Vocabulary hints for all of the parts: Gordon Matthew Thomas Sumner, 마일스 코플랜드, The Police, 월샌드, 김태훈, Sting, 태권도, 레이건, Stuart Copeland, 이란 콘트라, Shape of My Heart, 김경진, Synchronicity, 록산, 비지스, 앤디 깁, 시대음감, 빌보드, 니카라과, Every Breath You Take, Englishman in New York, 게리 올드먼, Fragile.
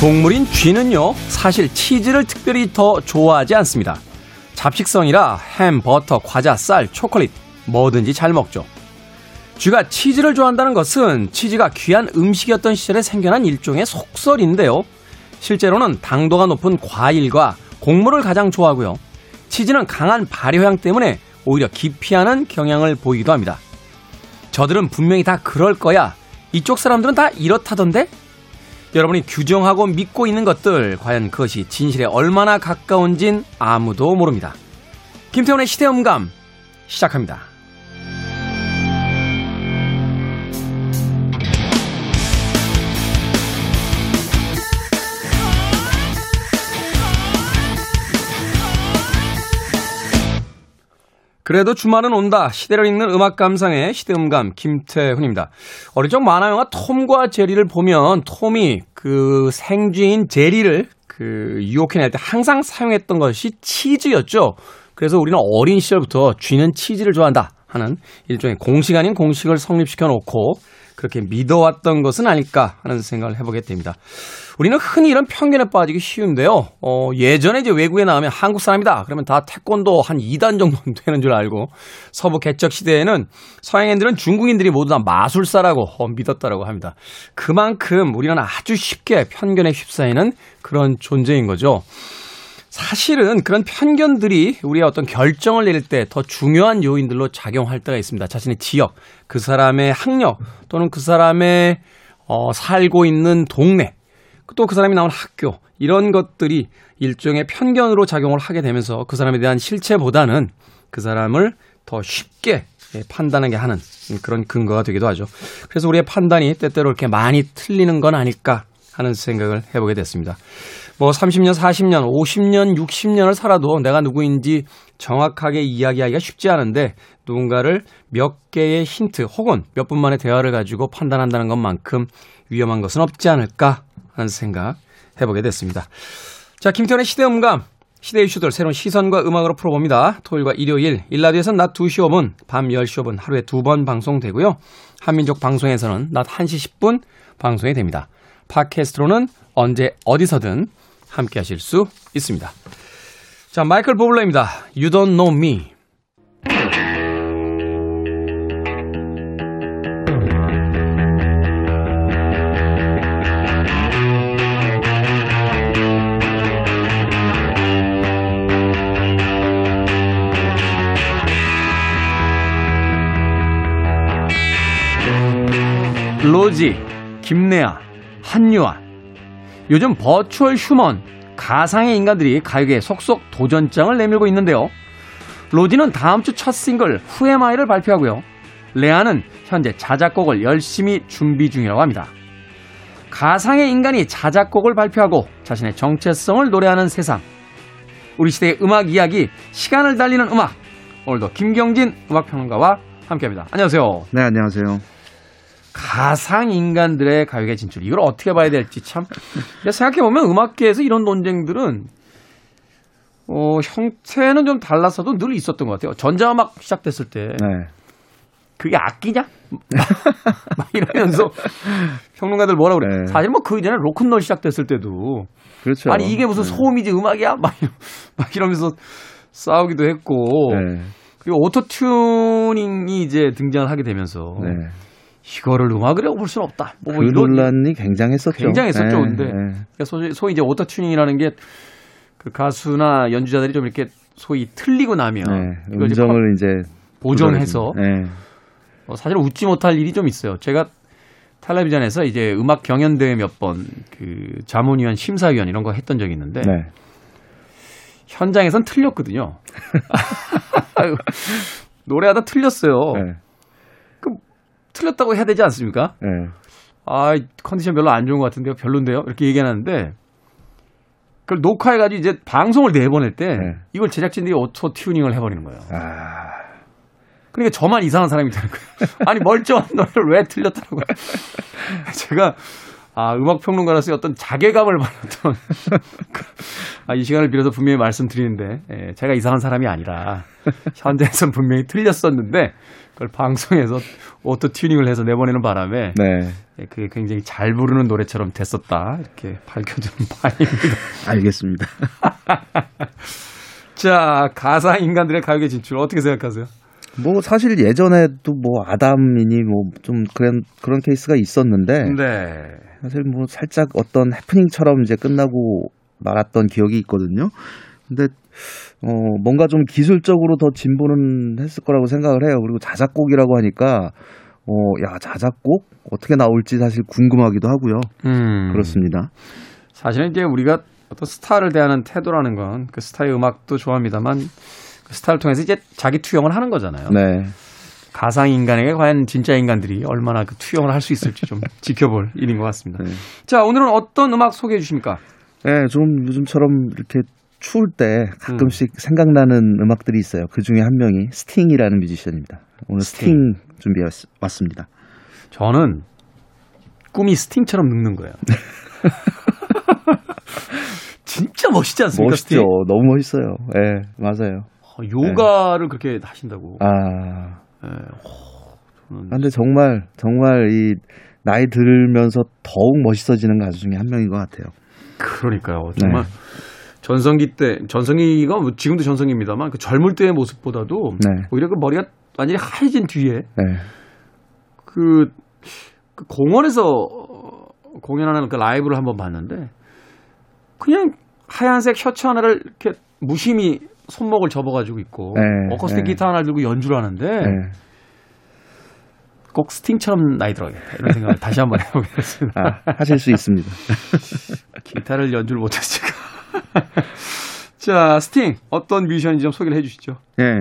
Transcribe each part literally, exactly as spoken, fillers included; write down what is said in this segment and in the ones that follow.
동물인 쥐는요, 사실 치즈를 특별히 더 좋아하지 않습니다. 잡식성이라 햄, 버터, 과자, 쌀, 초콜릿 뭐든지 잘 먹죠. 쥐가 치즈를 좋아한다는 것은 치즈가 귀한 음식이었던 시절에 생겨난 일종의 속설인데요. 실제로는 당도가 높은 과일과 곡물을 가장 좋아하고요. 치즈는 강한 발효향 때문에 오히려 기피하는 경향을 보이기도 합니다. 저들은 분명히 다 그럴 거야. 이쪽 사람들은 다 이렇다던데? 여러분이 규정하고 믿고 있는 것들, 과연 그것이 진실에 얼마나 가까운진 아무도 모릅니다. 김태훈의 시대음감 시작합니다. 그래도 주말은 온다. 시대를 읽는 음악 감상의 시대음감 김태훈입니다. 어릴 적 만화 영화 톰과 제리를 보면 톰이 그 생쥐인 제리를 그 유혹해낼 때 항상 사용했던 것이 치즈였죠. 그래서 우리는 어린 시절부터 쥐는 치즈를 좋아한다 하는 일종의 공식 아닌 공식을 성립시켜 놓고 그렇게 믿어왔던 것은 아닐까 하는 생각을 해보게 됩니다. 우리는 흔히 이런 편견에 빠지기 쉬운데요. 어, 예전에 이제 외국에 나오면 한국 사람이다. 그러면 다 태권도 한 이 단 정도 되는 줄 알고, 서부 개척 시대에는 서양인들은 중국인들이 모두 다 마술사라고 어, 믿었다라고 합니다. 그만큼 우리는 아주 쉽게 편견에 휩싸이는 그런 존재인 거죠. 사실은 그런 편견들이 우리의 어떤 결정을 내릴 때 더 중요한 요인들로 작용할 때가 있습니다. 자신의 지역, 그 사람의 학력, 또는 그 사람의 어, 살고 있는 동네, 또 그 사람이 나온 학교, 이런 것들이 일종의 편견으로 작용을 하게 되면서 그 사람에 대한 실체보다는 그 사람을 더 쉽게 판단하게 하는 그런 근거가 되기도 하죠. 그래서 우리의 판단이 때때로 이렇게 많이 틀리는 건 아닐까 하는 생각을 해보게 됐습니다. 뭐 삼십 년, 사십 년, 오십 년, 육십 년을 살아도 내가 누구인지 정확하게 이야기하기가 쉽지 않은데, 누군가를 몇 개의 힌트 혹은 몇 분만의 대화를 가지고 판단한다는 것만큼 위험한 것은 없지 않을까 하는 생각 해보게 됐습니다. 자, 김태훈의 시대음감, 시대 이슈들 새로운 시선과 음악으로 풀어봅니다. 토요일과 일요일, 일라디오에서는 낮 두 시 오 분, 밤 열 시 오 분 하루에 두 번 방송되고요. 한민족 방송에서는 낮 한 시 십 분 방송이 됩니다. 팟캐스트로는 언제 어디서든 함께 하실 수 있습니다. 자, 마이클 보블레입니다. You don't know me. 로지, 김내아, 한유아, 요즘 버추얼 휴먼, 가상의 인간들이 가요계에 속속 도전장을 내밀고 있는데요. 로지는 다음 주 첫 싱글 Who Am I를 발표하고요. 레아는 현재 자작곡을 열심히 준비 중이라고 합니다. 가상의 인간이 자작곡을 발표하고 자신의 정체성을 노래하는 세상. 우리 시대의 음악 이야기, 시간을 달리는 음악. 오늘도 김경진 음악평론가와 함께합니다. 안녕하세요. 네, 안녕하세요. 가상 인간들의 가요계 진출, 이걸 어떻게 봐야 될지 참 생각해 보면 음악계에서 이런 논쟁들은 어, 형태는 좀 달라서도 늘 있었던 것 같아요. 전자음악 시작됐을 때 네. 그게 악기냐? 막 이러면서 평론가들 뭐라 그래? 네. 사실 뭐 그 이전에 로큰롤 시작됐을 때도 그렇죠. 아니 이게 무슨 소음이지 음악이야? 막, 막 이러면서 싸우기도 했고 네. 그리고 오토튜닝이 이제 등장하게 되면서. 네. 이거를 음악이라고 볼 수는 없다. 뭐 그 논란이 굉장했었죠. 굉장했었죠. 네, 근데 네. 소위, 소위 이제 오토튜닝이라는 게 그 가수나 연주자들이 좀 이렇게 소위 틀리고 나면 네, 음정을 이제 보정해서 네. 어, 사실 웃지 못할 일이 좀 있어요. 제가 텔레비전에서 이제 음악 경연대회 몇 번 그 자문위원, 심사위원 이런 거 했던 적이 있는데 네. 현장에선 틀렸거든요. 노래하다 틀렸어요. 네. 틀렸다고 해야 되지 않습니까? 네. 아, 컨디션 별로 안 좋은 것 같은데요. 별론데요. 이렇게 얘기하는데 그걸 녹화해가지고 이제 방송을 내보낼 때 네. 이걸 제작진들이 오토 튜닝을 해버리는 거예요. 아... 그러니까 저만 이상한 사람이 되는 거예요. 아니 멀쩡한 노래를 왜 틀렸다고? 제가 아, 음악평론가로서의 어떤 자괴감을 받았던 아, 이 시간을 빌어서 분명히 말씀드리는데 예, 제가 이상한 사람이 아니라 현재에선 분명히 틀렸었는데 그걸 방송에서 오토 튜닝을 해서 내보내는 바람에 네. 예, 그게 굉장히 잘 부르는 노래처럼 됐었다 이렇게 밝혀준 바입니다. 알겠습니다. 자, 가사 인간들의 가요계 진출 어떻게 생각하세요? 뭐 사실 예전에도 뭐 아담이니 뭐 좀 그런 그런 케이스가 있었는데 네. 사실 뭐 살짝 어떤 해프닝처럼 이제 끝나고 말았던 기억이 있거든요. 근데 어 뭔가 좀 기술적으로 더 진보는 했을 거라고 생각을 해요. 그리고 자작곡이라고 하니까 어 야 자작곡 어떻게 나올지 사실 궁금하기도 하고요. 음. 그렇습니다. 사실은 이제 우리가 어떤 스타를 대하는 태도라는 건 그 스타의 음악도 좋아합니다만. 스타를 통해서 이제 자기 투영을 하는 거잖아요. 네. 가상 인간에게 과연 진짜 인간들이 얼마나 그 투영을 할 수 있을지 좀 지켜볼 일인 것 같습니다. 네. 자, 오늘은 어떤 음악 소개해 주십니까? 네, 좀 요즘처럼 이렇게 추울 때 가끔씩 음. 생각나는 음악들이 있어요. 그 중에 한 명이 스팅이라는 뮤지션입니다. 오늘 스팅, 스팅 준비해 왔습니다. 저는 꿈이 스팅처럼 늙는 거예요. 진짜 멋있지 않습니까? 멋있죠. 스팅? 너무 멋있어요. 예, 네, 맞아요. 어, 요가를 네. 그렇게 하신다고. 아. 네. 오, 저는... 근데 정말, 정말 이 나이 들면서 더욱 멋있어지는 가수 중에 한 명인 것 같아요. 그러니까요. 정말 네. 전성기 때, 전성기가 지금도 전성기입니다만 그 젊을 때의 모습보다도 네. 오히려 그 머리가 완전히 하얘진 뒤에 네. 그, 그 공원에서 공연하는 그 라이브를 한번 봤는데 그냥 하얀색 셔츠 하나를 이렇게 무심히 손목을 접어가지고 있고 네, 어쿠스틱 네. 기타 하나 들고 연주를 하는데 네. 꼭 스팅처럼 나이 들어야겠다 이런 생각을 다시 한번 해보겠습니다. 아, 하실 수 있습니다. 기타를 연주를 못했을까. 자, 스팅 어떤 뮤지션인지 좀 소개를 해주시죠. 네,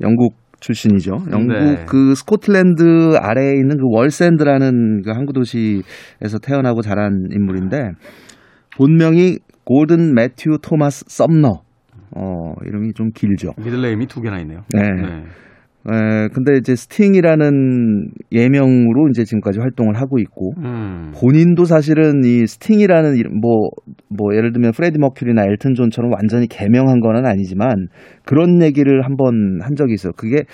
영국 출신이죠. 영국 네. 그 스코틀랜드 아래에 있는 그 월샌드라는 그 항구 도시에서 태어나고 자란 인물인데 본명이 고든 매튜 토마스 썸너. 어 이름이 좀 길죠. 미들네임이 두 개나 있네요. 네. 네. 에, 근데 이제 스팅이라는 예명으로 이제 지금까지 활동을 하고 있고 음. 본인도 사실은 이 스팅이라는 뭐뭐 뭐 예를 들면 프레디 머큐리나 엘튼 존처럼 완전히 개명한 건 아니지만 그런 얘기를 한번 한 적이 있어요. 그게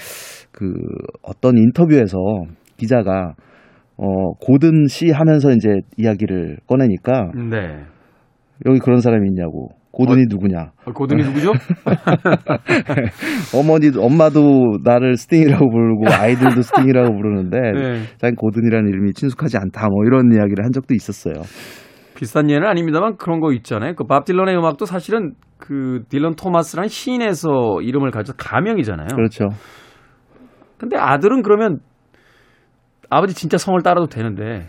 그 어떤 인터뷰에서 기자가 어 고든 씨 하면서 이제 이야기를 꺼내니까 네. 여기 그런 사람이 있냐고. 고든이 어, 누구냐? 고든이 누구죠? 어머니, 엄마도 나를 스팅이라고 부르고 아이들도 스팅이라고 부르는데 네. 자기 고든이라는 이름이 친숙하지 않다. 뭐 이런 이야기를 한 적도 있었어요. 비싼 예는 아닙니다만 그런 거 있잖아요. 그 밥 딜런의 음악도 사실은 그 딜런 토마스라는 시인에서 이름을 가져서 가명이잖아요. 그렇죠. 근데 아들은 그러면 아버지 진짜 성을 따라도 되는데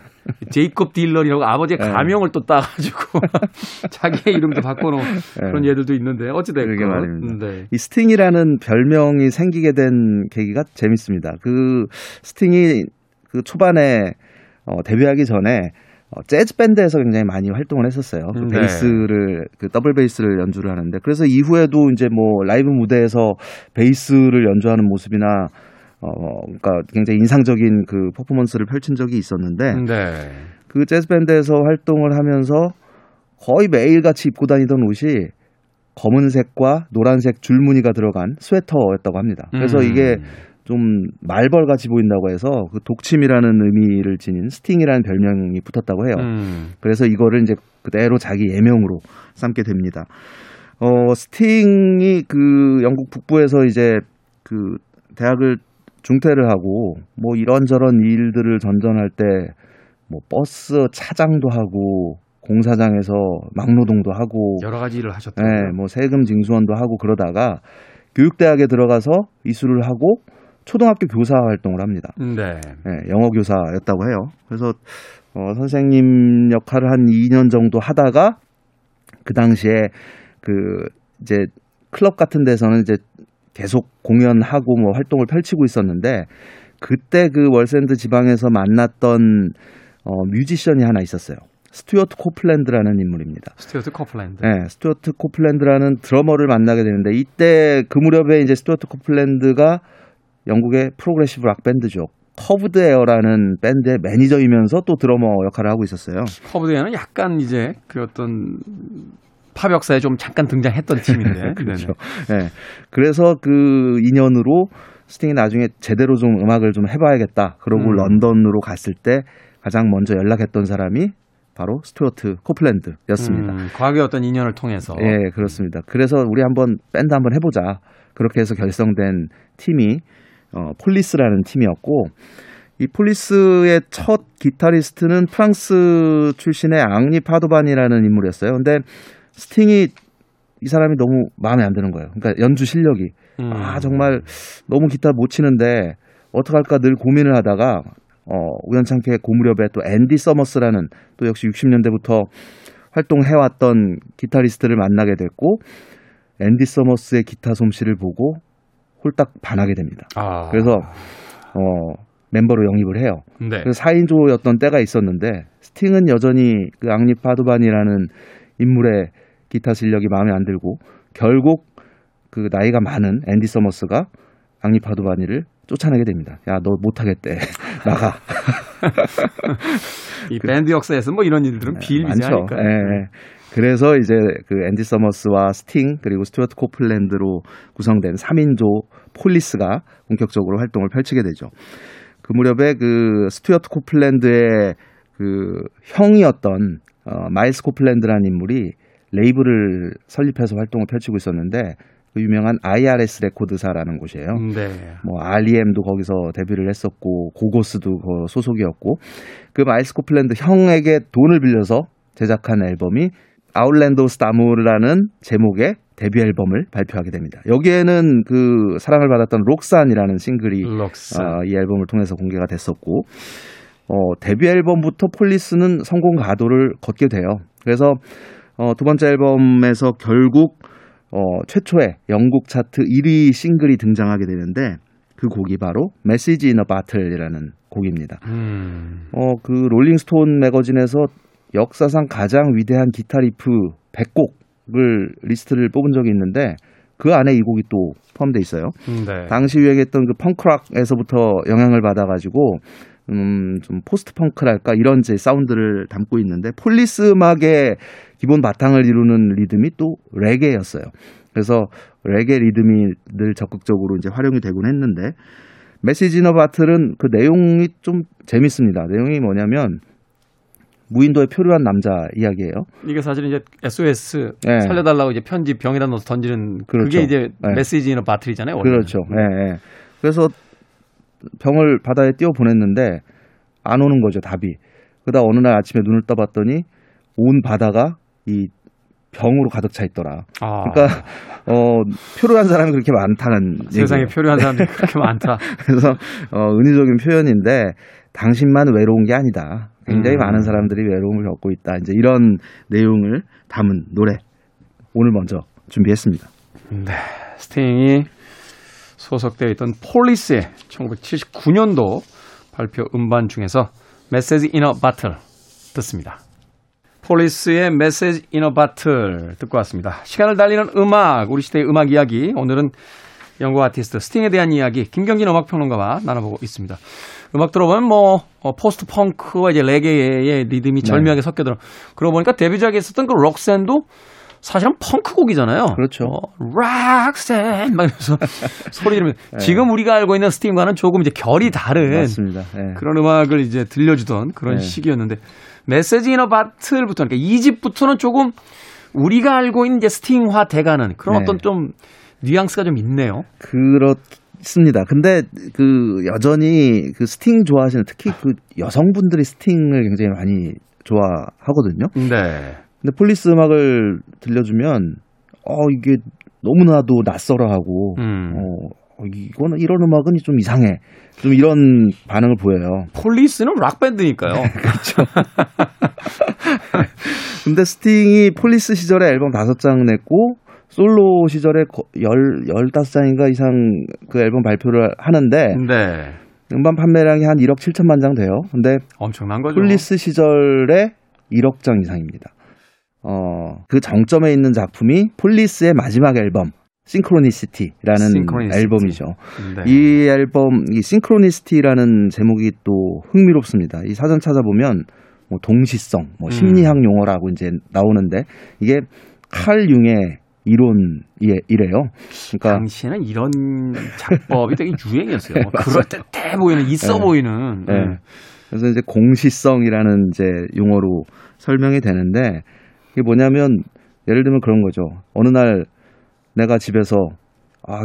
제이콥 딜런이라고 아버지의 네. 가명을 또 따가지고 자기의 이름도 바꿔놓은 네. 그런 예들도 있는데 어찌됐건 그러게 말입니다. 네. 이 스팅이라는 별명이 생기게 된 계기가 재밌습니다. 그 스팅이 그 초반에 어, 데뷔하기 전에 어, 재즈 밴드에서 굉장히 많이 활동을 했었어요. 그 베이스를 그 더블 베이스를 연주를 하는데 그래서 이후에도 이제 뭐 라이브 무대에서 베이스를 연주하는 모습이나 어, 그러니까 굉장히 인상적인 그 퍼포먼스를 펼친 적이 있었는데 네. 그 재즈 밴드에서 활동을 하면서 거의 매일 같이 입고 다니던 옷이 검은색과 노란색 줄무늬가 들어간 스웨터였다고 합니다. 그래서 음. 이게 좀 말벌같이 보인다고 해서 그 독침이라는 의미를 지닌 스팅이라는 별명이 붙었다고 해요. 음. 그래서 이거를 이제 그대로 자기 예명으로 삼게 됩니다. 어, 스팅이 그 영국 북부에서 이제 그 대학을 중퇴를 하고 뭐 이런저런 일들을 전전할 때 뭐 버스 차장도 하고 공사장에서 막노동도 하고 여러 가지 일을 하셨다. 네, 뭐 세금 징수원도 하고 그러다가 교육대학에 들어가서 이수를 하고 초등학교 교사 활동을 합니다. 네. 네, 영어 교사였다고 해요. 그래서 어, 선생님 역할을 한 이 년 정도 하다가 그 당시에 그 이제 클럽 같은 데서는 이제 계속 공연하고 뭐 활동을 펼치고 있었는데 그때 그 월샌드 지방에서 만났던 어, 뮤지션이 하나 있었어요. 스튜어트 코플랜드라는 인물입니다. 스튜어트 코플랜드. 네, 스튜어트 코플랜드라는 드러머를 만나게 되는데 이때 그 무렵에 이제 스튜어트 코플랜드가 영국의 프로그레시브 락 밴드죠. 커브드 에어라는 밴드의 매니저이면서 또 드러머 역할을 하고 있었어요. 커브드 에어는 약간 이제 그 어떤 팝 역사에 좀 잠깐 등장했던 팀인데. 그렇죠. 네. 그래서 그 인연으로 스팅이 나중에 제대로 좀 음악을 좀 해봐야겠다. 그러고 음. 런던으로 갔을 때 가장 먼저 연락했던 사람이 바로 스튜어트 코플랜드였습니다. 음, 과거의 어떤 인연을 통해서. 예, 네, 그렇습니다. 그래서 우리 한번 밴드 한번 해보자. 그렇게 해서 결성된 팀이 어, 폴리스라는 팀이었고, 이 폴리스의 첫 기타리스트는 프랑스 출신의 앙리 파도반이라는 인물이었어요. 근데 스팅이 이 사람이 너무 마음에 안 드는 거예요. 그러니까 연주 실력이 음. 아 정말 너무 기타 못 치는데 어떡할까 늘 고민을 하다가 어, 우연찮게 그 무렵에 또 앤디 서머스라는 또 역시 육십 년대부터 활동해왔던 기타리스트를 만나게 됐고, 앤디 서머스의 기타 솜씨를 보고 홀딱 반하게 됩니다. 아. 그래서 어, 멤버로 영입을 해요. 네. 그래서 사 인조였던 때가 있었는데 스팅은 여전히 그 앙리 파도반이라는 인물의 기타 실력이 마음에 안 들고 결국 그 나이가 많은 앤디 서머스가 앙리 파도바니를 쫓아내게 됩니다. 야, 너 못하겠대. 나가. 이 밴드 역사에서 뭐 이런 일들은 비일비재 하니까. 예. 그래서 이제 그 앤디 서머스와 스팅 그리고 스튜어트 코플랜드로 구성된 삼 인조 폴리스가 본격적으로 활동을 펼치게 되죠. 그 무렵에 그 스튜어트 코플랜드의 그 형이었던 어, 마일스 코플랜드라는 인물이 레이블을 설립해서 활동을 펼치고 있었는데 그 유명한 아이아르에스 레코드사라는 곳이에요. 네. 뭐 알이엠도 거기서 데뷔를 했었고 고고스도 그 소속이었고, 그 마일스 코플랜드 형에게 돈을 빌려서 제작한 앨범이 아웃랜도스 다무라는 제목의 데뷔 앨범을 발표하게 됩니다. 여기에는 그 사랑을 받았던 록산이라는 싱글이 록산. 어, 이 앨범을 통해서 공개가 됐었고, 어, 데뷔 앨범부터 폴리스는 성공 가도를 걷게 돼요. 그래서 어, 두 번째 앨범에서 결국 어, 최초의 영국 차트 일 위 싱글이 등장하게 되는데 그 곡이 바로 Message in a Bottle이라는 곡입니다. 음. 어, 그 롤링스톤 매거진에서 역사상 가장 위대한 기타 리프 백 곡을 리스트를 뽑은 적이 있는데 그 안에 이 곡이 또 포함되어 있어요. 네. 당시 유행했던 그 펑크락에서부터 영향을 받아가지고 음, 좀 포스트 펑크랄까 이런 제 사운드를 담고 있는데, 폴리스 음악의 기본 바탕을 이루는 리듬이 또 레게였어요. 그래서 레게 리듬이 늘 적극적으로 이제 활용이 되곤 했는데, 메시지 인 어 바틀은 그 내용이 좀 재밌습니다. 내용이 뭐냐면 무인도에 표류한 남자 이야기예요. 이게 사실 이제 에스오에스 네. 살려달라고 이제 편지 병에다 넣어서 던지는 그렇죠. 그게 이제 네. 메시지 인 어 바틀이잖아요. 원래는. 그렇죠. 네. 네. 그래서 병을 바다에 띄워 보냈는데 안 오는 거죠, 답이. 그러다 어느 날 아침에 눈을 떠봤더니 온 바다가 이 병으로 가득 차 있더라. 아. 그러니까 어, 표류한 사람이 그렇게 많다는 세상에 얘기예요. 표류한 사람들이 그렇게 많다. 그래서 어, 은유적인 표현인데 당신만 외로운 게 아니다. 굉장히 음. 많은 사람들이 외로움을 겪고 있다. 이제 이런 내용을 담은 노래 오늘 먼저 준비했습니다. 네, 스팅이 소속되어 있던 폴리스의 천구백칠십구 년도 발표 음반 중에서 Message in a Bottle 듣습니다. 폴리스의 Message in a Bottle 듣고 왔습니다. 시간을 달리는 음악, 우리 시대의 음악 이야기. 오늘은 영국 아티스트 스팅에 대한 이야기 김경진 음악평론가와 나눠보고 있습니다. 음악 들어보면 뭐 어, 포스트 펑크와 이제 레게의 리듬이 절묘하게 네. 섞여 들어. 그러고 보니까 데뷔작에 있었던 그 록샌도 사실은 펑크곡이잖아요. 그렇죠. 어, 락센 막 이러면서 소리 지르면 네. 지금 우리가 알고 있는 스팅과는 조금 이제 결이 다른 맞습니다. 네. 그런 음악을 이제 들려주던 그런 네. 시기였는데 메시지 인 어 바틀부터 그러니까 이 집부터는 조금 우리가 알고 있는 이제 스팅화 돼가는 그런 네. 어떤 좀 뉘앙스가 좀 있네요. 그렇습니다. 근데 그 여전히 그 스팅 좋아하시는 특히 그 여성분들이 스팅을 굉장히 많이 좋아하거든요. 네. 근데 폴리스 음악을 들려주면 어 이게 너무나도 낯설어하고 음. 어 이거는 이런 음악은 좀 이상해 좀 이런 반응을 보여요. 폴리스는 락 밴드니까요. 그렇죠. 근데 스팅이 폴리스 시절에 앨범 다섯 장 냈고 솔로 시절에 열 열다섯 장인가 이상 그 앨범 발표를 하는데. 네. 음반 판매량이 한 일억 칠천만 장 돼요. 근데 엄청난 거죠. 폴리스 시절에 일억 장 이상입니다. 어, 그 정점에 있는 작품이 폴리스의 마지막 앨범 싱크로니시티라는 Synchronicity. 앨범이죠. 네. 이 앨범 이 싱크로니시티라는 제목이 또 흥미롭습니다. 이 사전 찾아보면 뭐 동시성, 뭐 심리학 음. 용어라고 이제 나오는데 이게 칼 융의 이론이래요. 그러니까 당시에는 이런 작법이 되게 유행이었어요. 그럴 때 대 보이는 있어 네. 보이는. 네. 네. 그래서 이제 공시성이라는 이제 용어로 설명이 되는데 이게 뭐냐면 예를 들면 그런 거죠. 어느 날 내가 집에서 아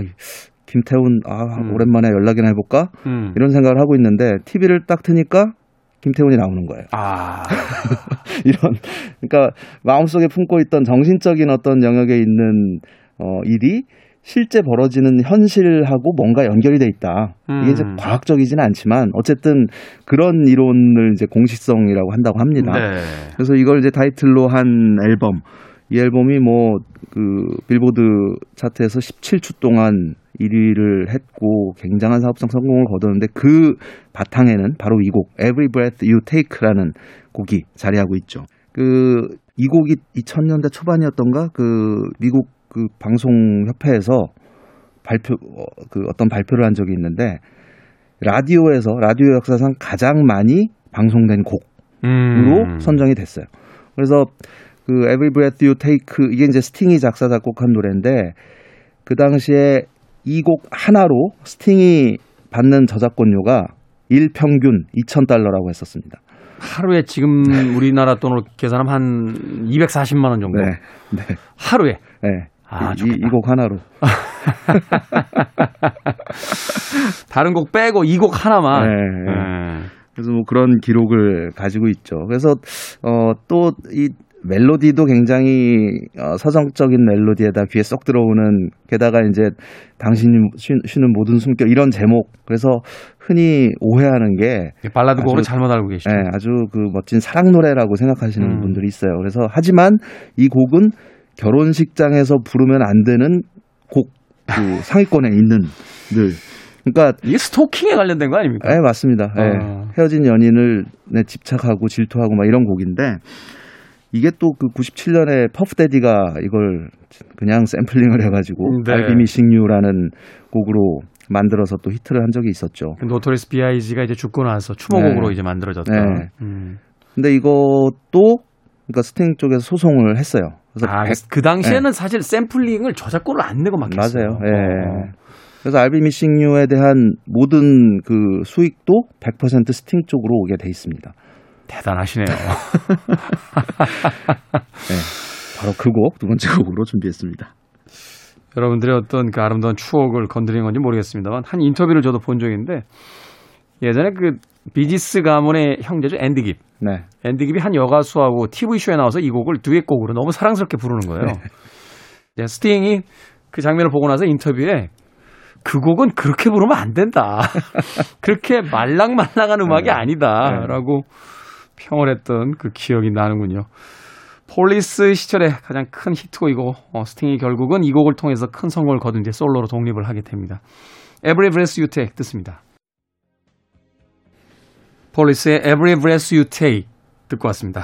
김태훈 아 음. 오랜만에 연락이나 해볼까 음. 이런 생각을 하고 있는데 티비를 딱 트니까 김태훈이 나오는 거예요. 아 이런 그러니까 마음속에 품고 있던 정신적인 어떤 영역에 있는 어, 일이 실제 벌어지는 현실하고 뭔가 연결이 돼 있다. 음. 이게 이제 과학적이지는 않지만 어쨌든 그런 이론을 이제 공식성이라고 한다고 합니다. 네. 그래서 이걸 이제 타이틀로 한 앨범. 이 앨범이 뭐 그 빌보드 차트에서 십칠 주 동안 일 위를 했고 굉장한 사업성 성공을 거뒀는데 그 바탕에는 바로 이 곡 Every Breath You Take라는 곡이 자리하고 있죠. 그 이 곡이 이천 년대 초반이었던가 그 미국 그 방송협회에서 발표 그 어떤 발표를 한 적이 있는데 라디오에서 라디오 역사상 가장 많이 방송된 곡으로 음. 선정이 됐어요. 그래서 그 Every Breath You Take 이게 이제 스팅이 작사 작곡한 노래인데 그 당시에 이 곡 하나로 스팅이 받는 저작권료가 일평균 이천 달러라고 했었습니다. 하루에 지금 우리나라 돈으로 계산하면 한 이백사십만 원 정도. 네, 네. 하루에. 네. 아, 이, 이 곡 하나로. 다른 곡 빼고 이 곡 하나만. 네, 네. 네. 그래서 뭐 그런 기록을 가지고 있죠. 그래서 어, 또 이 멜로디도 굉장히 서정적인 멜로디에다 귀에 쏙 들어오는 게다가 이제 당신이 쉬는 모든 숨결 이런 제목 그래서 흔히 오해하는 게 발라드 곡으로 잘못 알고 계시죠. 네, 아주 그 멋진 사랑 노래라고 생각하시는 음. 분들이 있어요. 그래서 하지만 이 곡은 결혼식장에서 부르면 안 되는 곡 그 상위권에 있는 늘 그러니까 이게 스토킹에 관련된 거 아닙니까? 네 맞습니다. 어. 네, 헤어진 연인을 네, 집착하고 질투하고 막 이런 곡인데. 이게 또 그 구십칠 년에 퍼프데디가 이걸 그냥 샘플링을 해가지고 네. I'll Be Missing You라는 곡으로 만들어서 또 히트를 한 적이 있었죠. 노토리스 비아이지가 이제 죽고 나서 추모곡으로 네. 이제 만들어졌다. 네. 음. 근데 이것도 그러니까 스팅 쪽에서 소송을 했어요. 그래서 아, 백, 그 당시에는 네. 사실 샘플링을 저작권을 안 내고 막 했어요. 맞아요. 네. 그래서 I'll Be Missing You에 대한 모든 그 수익도 백 퍼센트 스팅 쪽으로 오게 돼 있습니다. 대단하시네요. 네, 바로 그 곡, 두 번째 곡으로 준비했습니다. 여러분들의 어떤 그 아름다운 추억을 건드린 건지 모르겠습니다만 한 인터뷰를 저도 본 적인데 예전에 그 비지스 가문의 형제죠 앤디 깁. 네. 앤디 깁이 한 여가수하고 티비 쇼에 나와서 이 곡을 듀엣곡으로 너무 사랑스럽게 부르는 거예요. 네. 스팅이 그 장면을 보고 나서 인터뷰에 그 곡은 그렇게 부르면 안 된다. 그렇게 말랑말랑한 음악이 네. 아니다라고 네. 평을 했던 그 기억이 나는군요. 폴리스 시절에 가장 큰 히트곡이고 어, 스팅이 결국은 이 곡을 통해서 큰 성공을 거둔 뒤 솔로로 독립을 하게 됩니다. Every Breath You Take 듣습니다. 폴리스의 Every Breath You Take 듣고 왔습니다.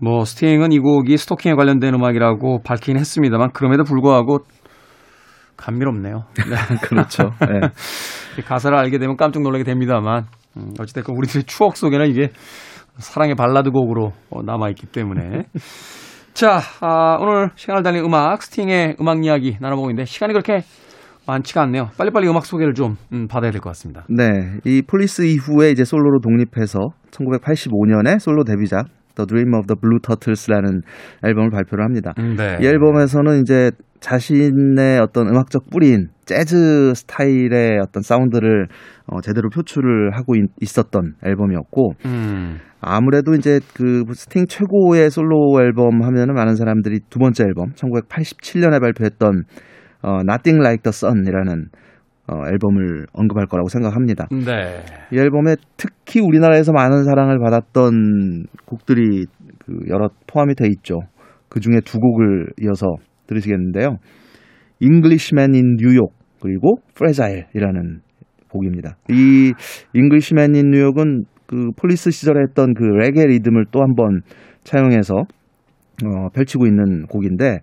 뭐 스팅은 이 곡이 스토킹에 관련된 음악이라고 밝히긴 했습니다만 그럼에도 불구하고 감미롭네요. 네, 그렇죠. 네. 가사를 알게 되면 깜짝 놀라게 됩니다만 음, 어찌됐건 우리들의 추억 속에는 이게 사랑의 발라드 곡으로 어, 남아있기 때문에 자 아, 오늘 시간을 달린 음악 스팅의 음악 이야기 나눠보고 있는데 시간이 그렇게 많지가 않네요. 빨리빨리 음악 소개를 좀 음, 받아야 될 것 같습니다. 네, 이 폴리스 이후에 이제 솔로로 독립해서 천구백팔십오 년에 솔로 데뷔작 The Dream of the Blue Turtles라는 앨범을 발표를 합니다. 네. 이 앨범에서는 이제 자신의 어떤 음악적 뿌리인 재즈 스타일의 어떤 사운드를 어 제대로 표출을 하고 있었던 앨범이었고 음. 아무래도 이제 그 스팅 최고의 솔로 앨범 하면은 많은 사람들이 두 번째 앨범 천구백팔십칠 년에 발표했던 어, Nothing Like the Sun이라는 어, 앨범을 언급할 거라고 생각합니다. 네. 이 앨범에 특히 우리나라에서 많은 사랑을 받았던 곡들이 그 여러 포함이 돼 있죠. 그 중에 두 곡을 이어서 들으시겠는데요. Englishman in New York 그리고 Fragile 이라는 곡입니다. 이 Englishman in New York은 그 폴리스 시절에 했던 그 레게 리듬을 또 한 번 차용해서 어, 펼치고 있는 곡인데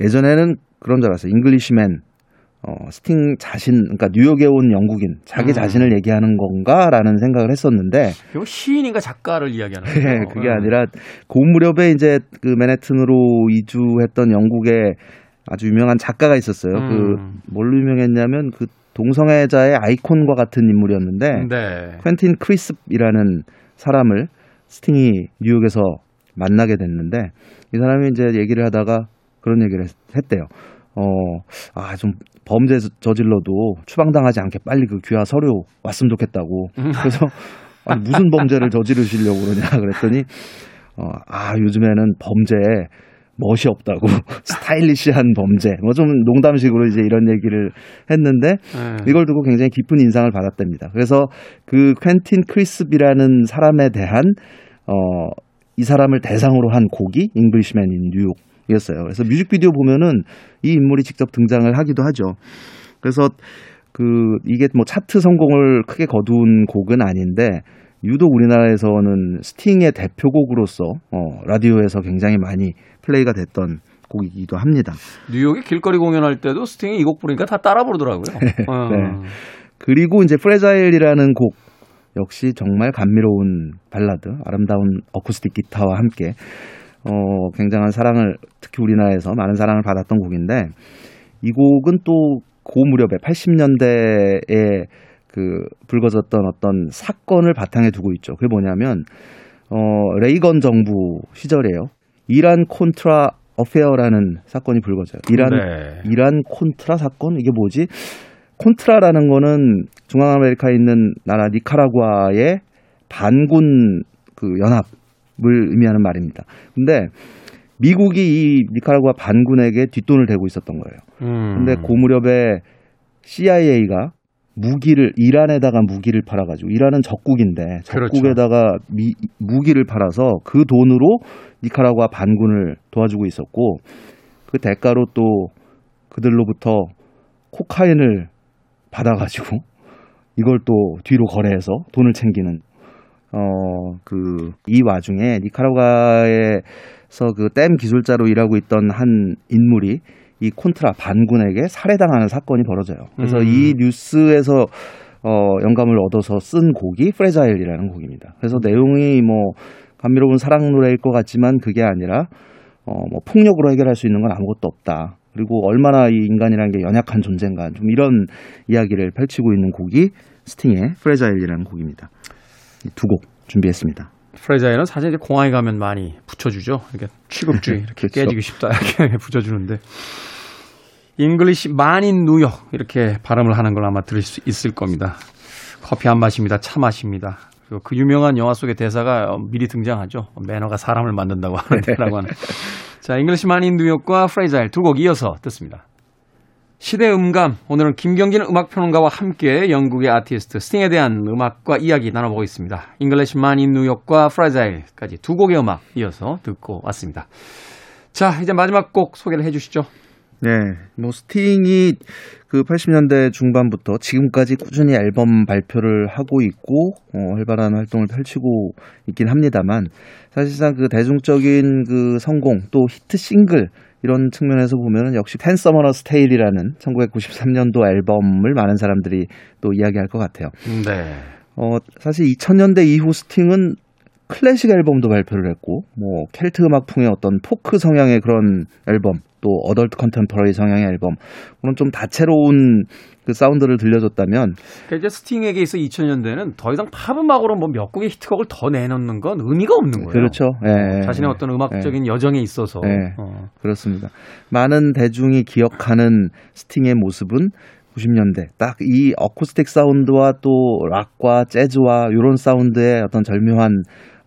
예전에는 그런 줄 알았어요. 잉글리시맨, 어, 스팅 자신, 그러니까 뉴욕에 온 영국인, 자기 음. 자신을 얘기하는 건가라는 생각을 했었는데. 이거 시인인가 작가를 이야기하는 거죠. 네, 그게 음. 아니라 그 무렵에 이제 그 맨해튼으로 이주했던 영국의 아주 유명한 작가가 있었어요. 음. 그 뭘로 유명했냐면 그 동성애자의 아이콘과 같은 인물이었는데 네. 퀸틴 크리스프이라는 사람을 스팅이 뉴욕에서 만나게 됐는데 이 사람이 이제 얘기를 하다가 그런 얘기를 했대요. 어, 아, 좀 범죄 저질러도 추방당하지 않게 빨리 그 귀화 서류 왔으면 좋겠다고. 그래서 아니, 무슨 범죄를 저지르시려고 그러냐 그랬더니 어, 아, 요즘에는 범죄에 멋이 없다고 스타일리시한 범죄 뭐 좀 농담식으로 이제 이런 얘기를 했는데 이걸 두고 굉장히 깊은 인상을 받았답니다. 그래서 그 퀸틴 크리스비라는 사람에 대한 어, 이 사람을 대상으로 한 곡이 잉글리시맨 인 뉴욕 이었어요. 그래서 뮤직비디오 보면은 이 인물이 직접 등장을 하기도 하죠. 그래서 그 이게 뭐 차트 성공을 크게 거둔 곡은 아닌데 유독 우리나라에서는 스팅의 대표곡으로서 어, 라디오에서 굉장히 많이 플레이가 됐던 곡이기도 합니다. 뉴욕의 길거리 공연할 때도 스팅이 이 곡 부르니까 다 따라 부르더라고요. 아. 네. 그리고 이제 프레자일이라는 곡 역시 정말 감미로운 발라드, 아름다운 어쿠스틱 기타와 함께 어, 굉장한 사랑을 특히 우리나라에서 많은 사랑을 받았던 곡인데 이 곡은 또 그 무렵에 팔십 년대에 그 불거졌던 어떤 사건을 바탕에 두고 있죠. 그게 뭐냐면 어, 레이건 정부 시절이에요. 이란 콘트라 어페어라는 사건이 불거져요. 이란 네. 이란 콘트라 사건? 이게 뭐지? 콘트라라는 거는 중앙아메리카에 있는 나라 니카라과의 반군 그 연합 을 의미하는 말입니다. 근데 미국이 이 니카라과 반군에게 뒷돈을 대고 있었던 거예요. 음. 근데 그 무렵에 씨아이에이가 무기를 이란에다가 무기를 팔아가지고 이란은 적국인데 적국에다가 그렇죠. 미, 무기를 팔아서 그 돈으로 니카라과 반군을 도와주고 있었고 그 대가로 또 그들로부터 코카인을 받아가지고 이걸 또 뒤로 거래해서 돈을 챙기는. 어, 그, 이 와중에 니카라과에서 그 댐 기술자로 일하고 있던 한 인물이 이 콘트라 반군에게 살해당하는 사건이 벌어져요. 그래서 음. 이 뉴스에서 어, 영감을 얻어서 쓴 곡이 프레자일이라는 곡입니다. 그래서 내용이 뭐 감미로운 사랑 노래일 것 같지만 그게 아니라 어, 뭐 폭력으로 해결할 수 있는 건 아무것도 없다. 그리고 얼마나 이 인간이라는 게 연약한 존재인가 좀 이런 이야기를 펼치고 있는 곡이 스팅의 프레자일이라는 곡입니다. 두 곡 준비했습니다. 프레자일은 사실 이제 공항에 가면 많이 붙여주죠. 이렇게 취급주의 이렇게 그렇죠. 깨지기 쉽다 이렇게 붙여주는데 잉글리시맨 인 뉴욕 이렇게 발음을 하는 걸 아마 들을 수 있을 겁니다. 커피 안 마십니다. 차 마십니다. 그리고 그 유명한 영화 속의 대사가 미리 등장하죠. 매너가 사람을 만든다고 하는데라고 하는. 자, 잉글리시맨 인 뉴욕과 프레자일 두 곡 이어서 듣습니다. 시대 음감, 오늘은 김경진 음악평론가와 함께 영국의 아티스트 스팅에 대한 음악과 이야기 나눠보겠습니다. Englishman in New York과 Fragile까지 두 곡의 음악 이어서 듣고 왔습니다. 자, 이제 마지막 곡 소개를 해주시죠. 네, 뭐 스팅이 그 팔십 년대 중반부터 지금까지 꾸준히 앨범 발표를 하고 있고 어, 활발한 활동을 펼치고 있긴 합니다만 사실상 그 대중적인 그 성공 또 히트 싱글 이런 측면에서 보면은 역시 Ten Summoner's Tales이라는 천구백구십삼 년도 앨범을 많은 사람들이 또 이야기할 것 같아요. 네. 어, 사실 이천 년대 이후 스팅은 클래식 앨범도 발표를 했고, 뭐 켈트 음악풍의 어떤 포크 성향의 그런 앨범, 또 어덜트 컨템퍼러리 성향의 앨범, 그런 좀 다채로운 그 사운드를 들려줬다면, 그러니까 이제 스팅에게 있어 이천 년대는 더 이상 팝 음악으로 뭐 몇 곡의 히트곡을 더 내놓는 건 의미가 없는 거예요. 그렇죠. 예, 자신의 어떤 음악적인 예, 여정에 있어서 예, 어. 그렇습니다. 많은 대중이 기억하는 스팅의 모습은 구십 년대 딱 이 어쿠스틱 사운드와 또 락과 재즈와 이런 사운드의 어떤 절묘한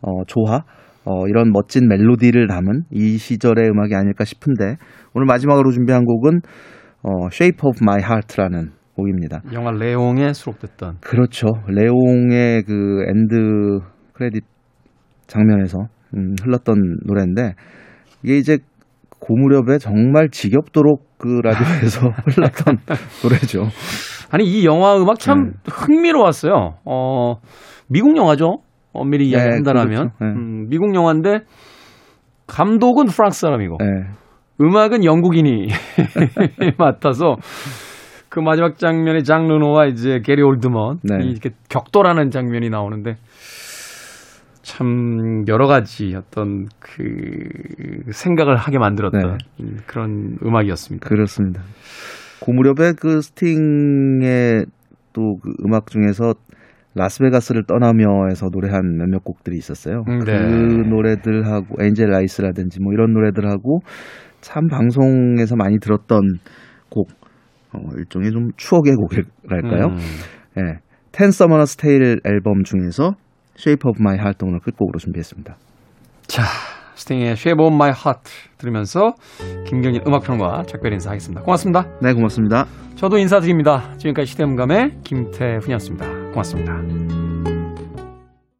어, 조화, 어, 이런 멋진 멜로디를 담은 이 시절의 음악이 아닐까 싶은데 오늘 마지막으로 준비한 곡은 어, Shape of My Heart라는 곡입니다. 영화 레옹에 수록됐던. 그렇죠. 레옹의 그 엔드 크레딧 장면에서 음, 흘렀던 노래인데 이게 이제 그 무렵에 정말 지겹도록 그 라디오에서 흘렀던 노래죠. 아니 이 영화 음악 참 네. 흥미로웠어요. 어, 미국 영화죠. 엄밀히 이야기한다라면 네, 그렇죠. 네. 음, 미국 영화인데 감독은 프랑스 사람이고 네. 음악은 영국인이 맡아서 그 마지막 장면에 장 르노와 이제 게리 올드먼 네. 이렇게 격돌하는 장면이 나오는데 참 여러 가지 어떤 그 생각을 하게 만들었던 네. 그런 음악이었습니다. 그렇습니다. 그 무렵에 그 스팅의 또 그 음악 중에서 라스베가스를 떠나며에서 노래한 몇몇 곡들이 있었어요. 네. 그 노래들하고 엔젤 라이스라든지 뭐 이런 노래들하고 참 방송에서 많이 들었던 곡 어, 일종의 좀 추억의 곡이랄까요. 음. 예, Ten Summoner's Tales 앨범 중에서 Shape of My Heart 오늘 끝곡으로 준비했습니다. 자, 스팅의 Shape of My Heart 들으면서 김경진 음악평론가 작별 인사하겠습니다. 고맙습니다. 네, 고맙습니다. 저도 인사드립니다. 지금까지 시대음감의 김태훈이었습니다. 고맙습니다.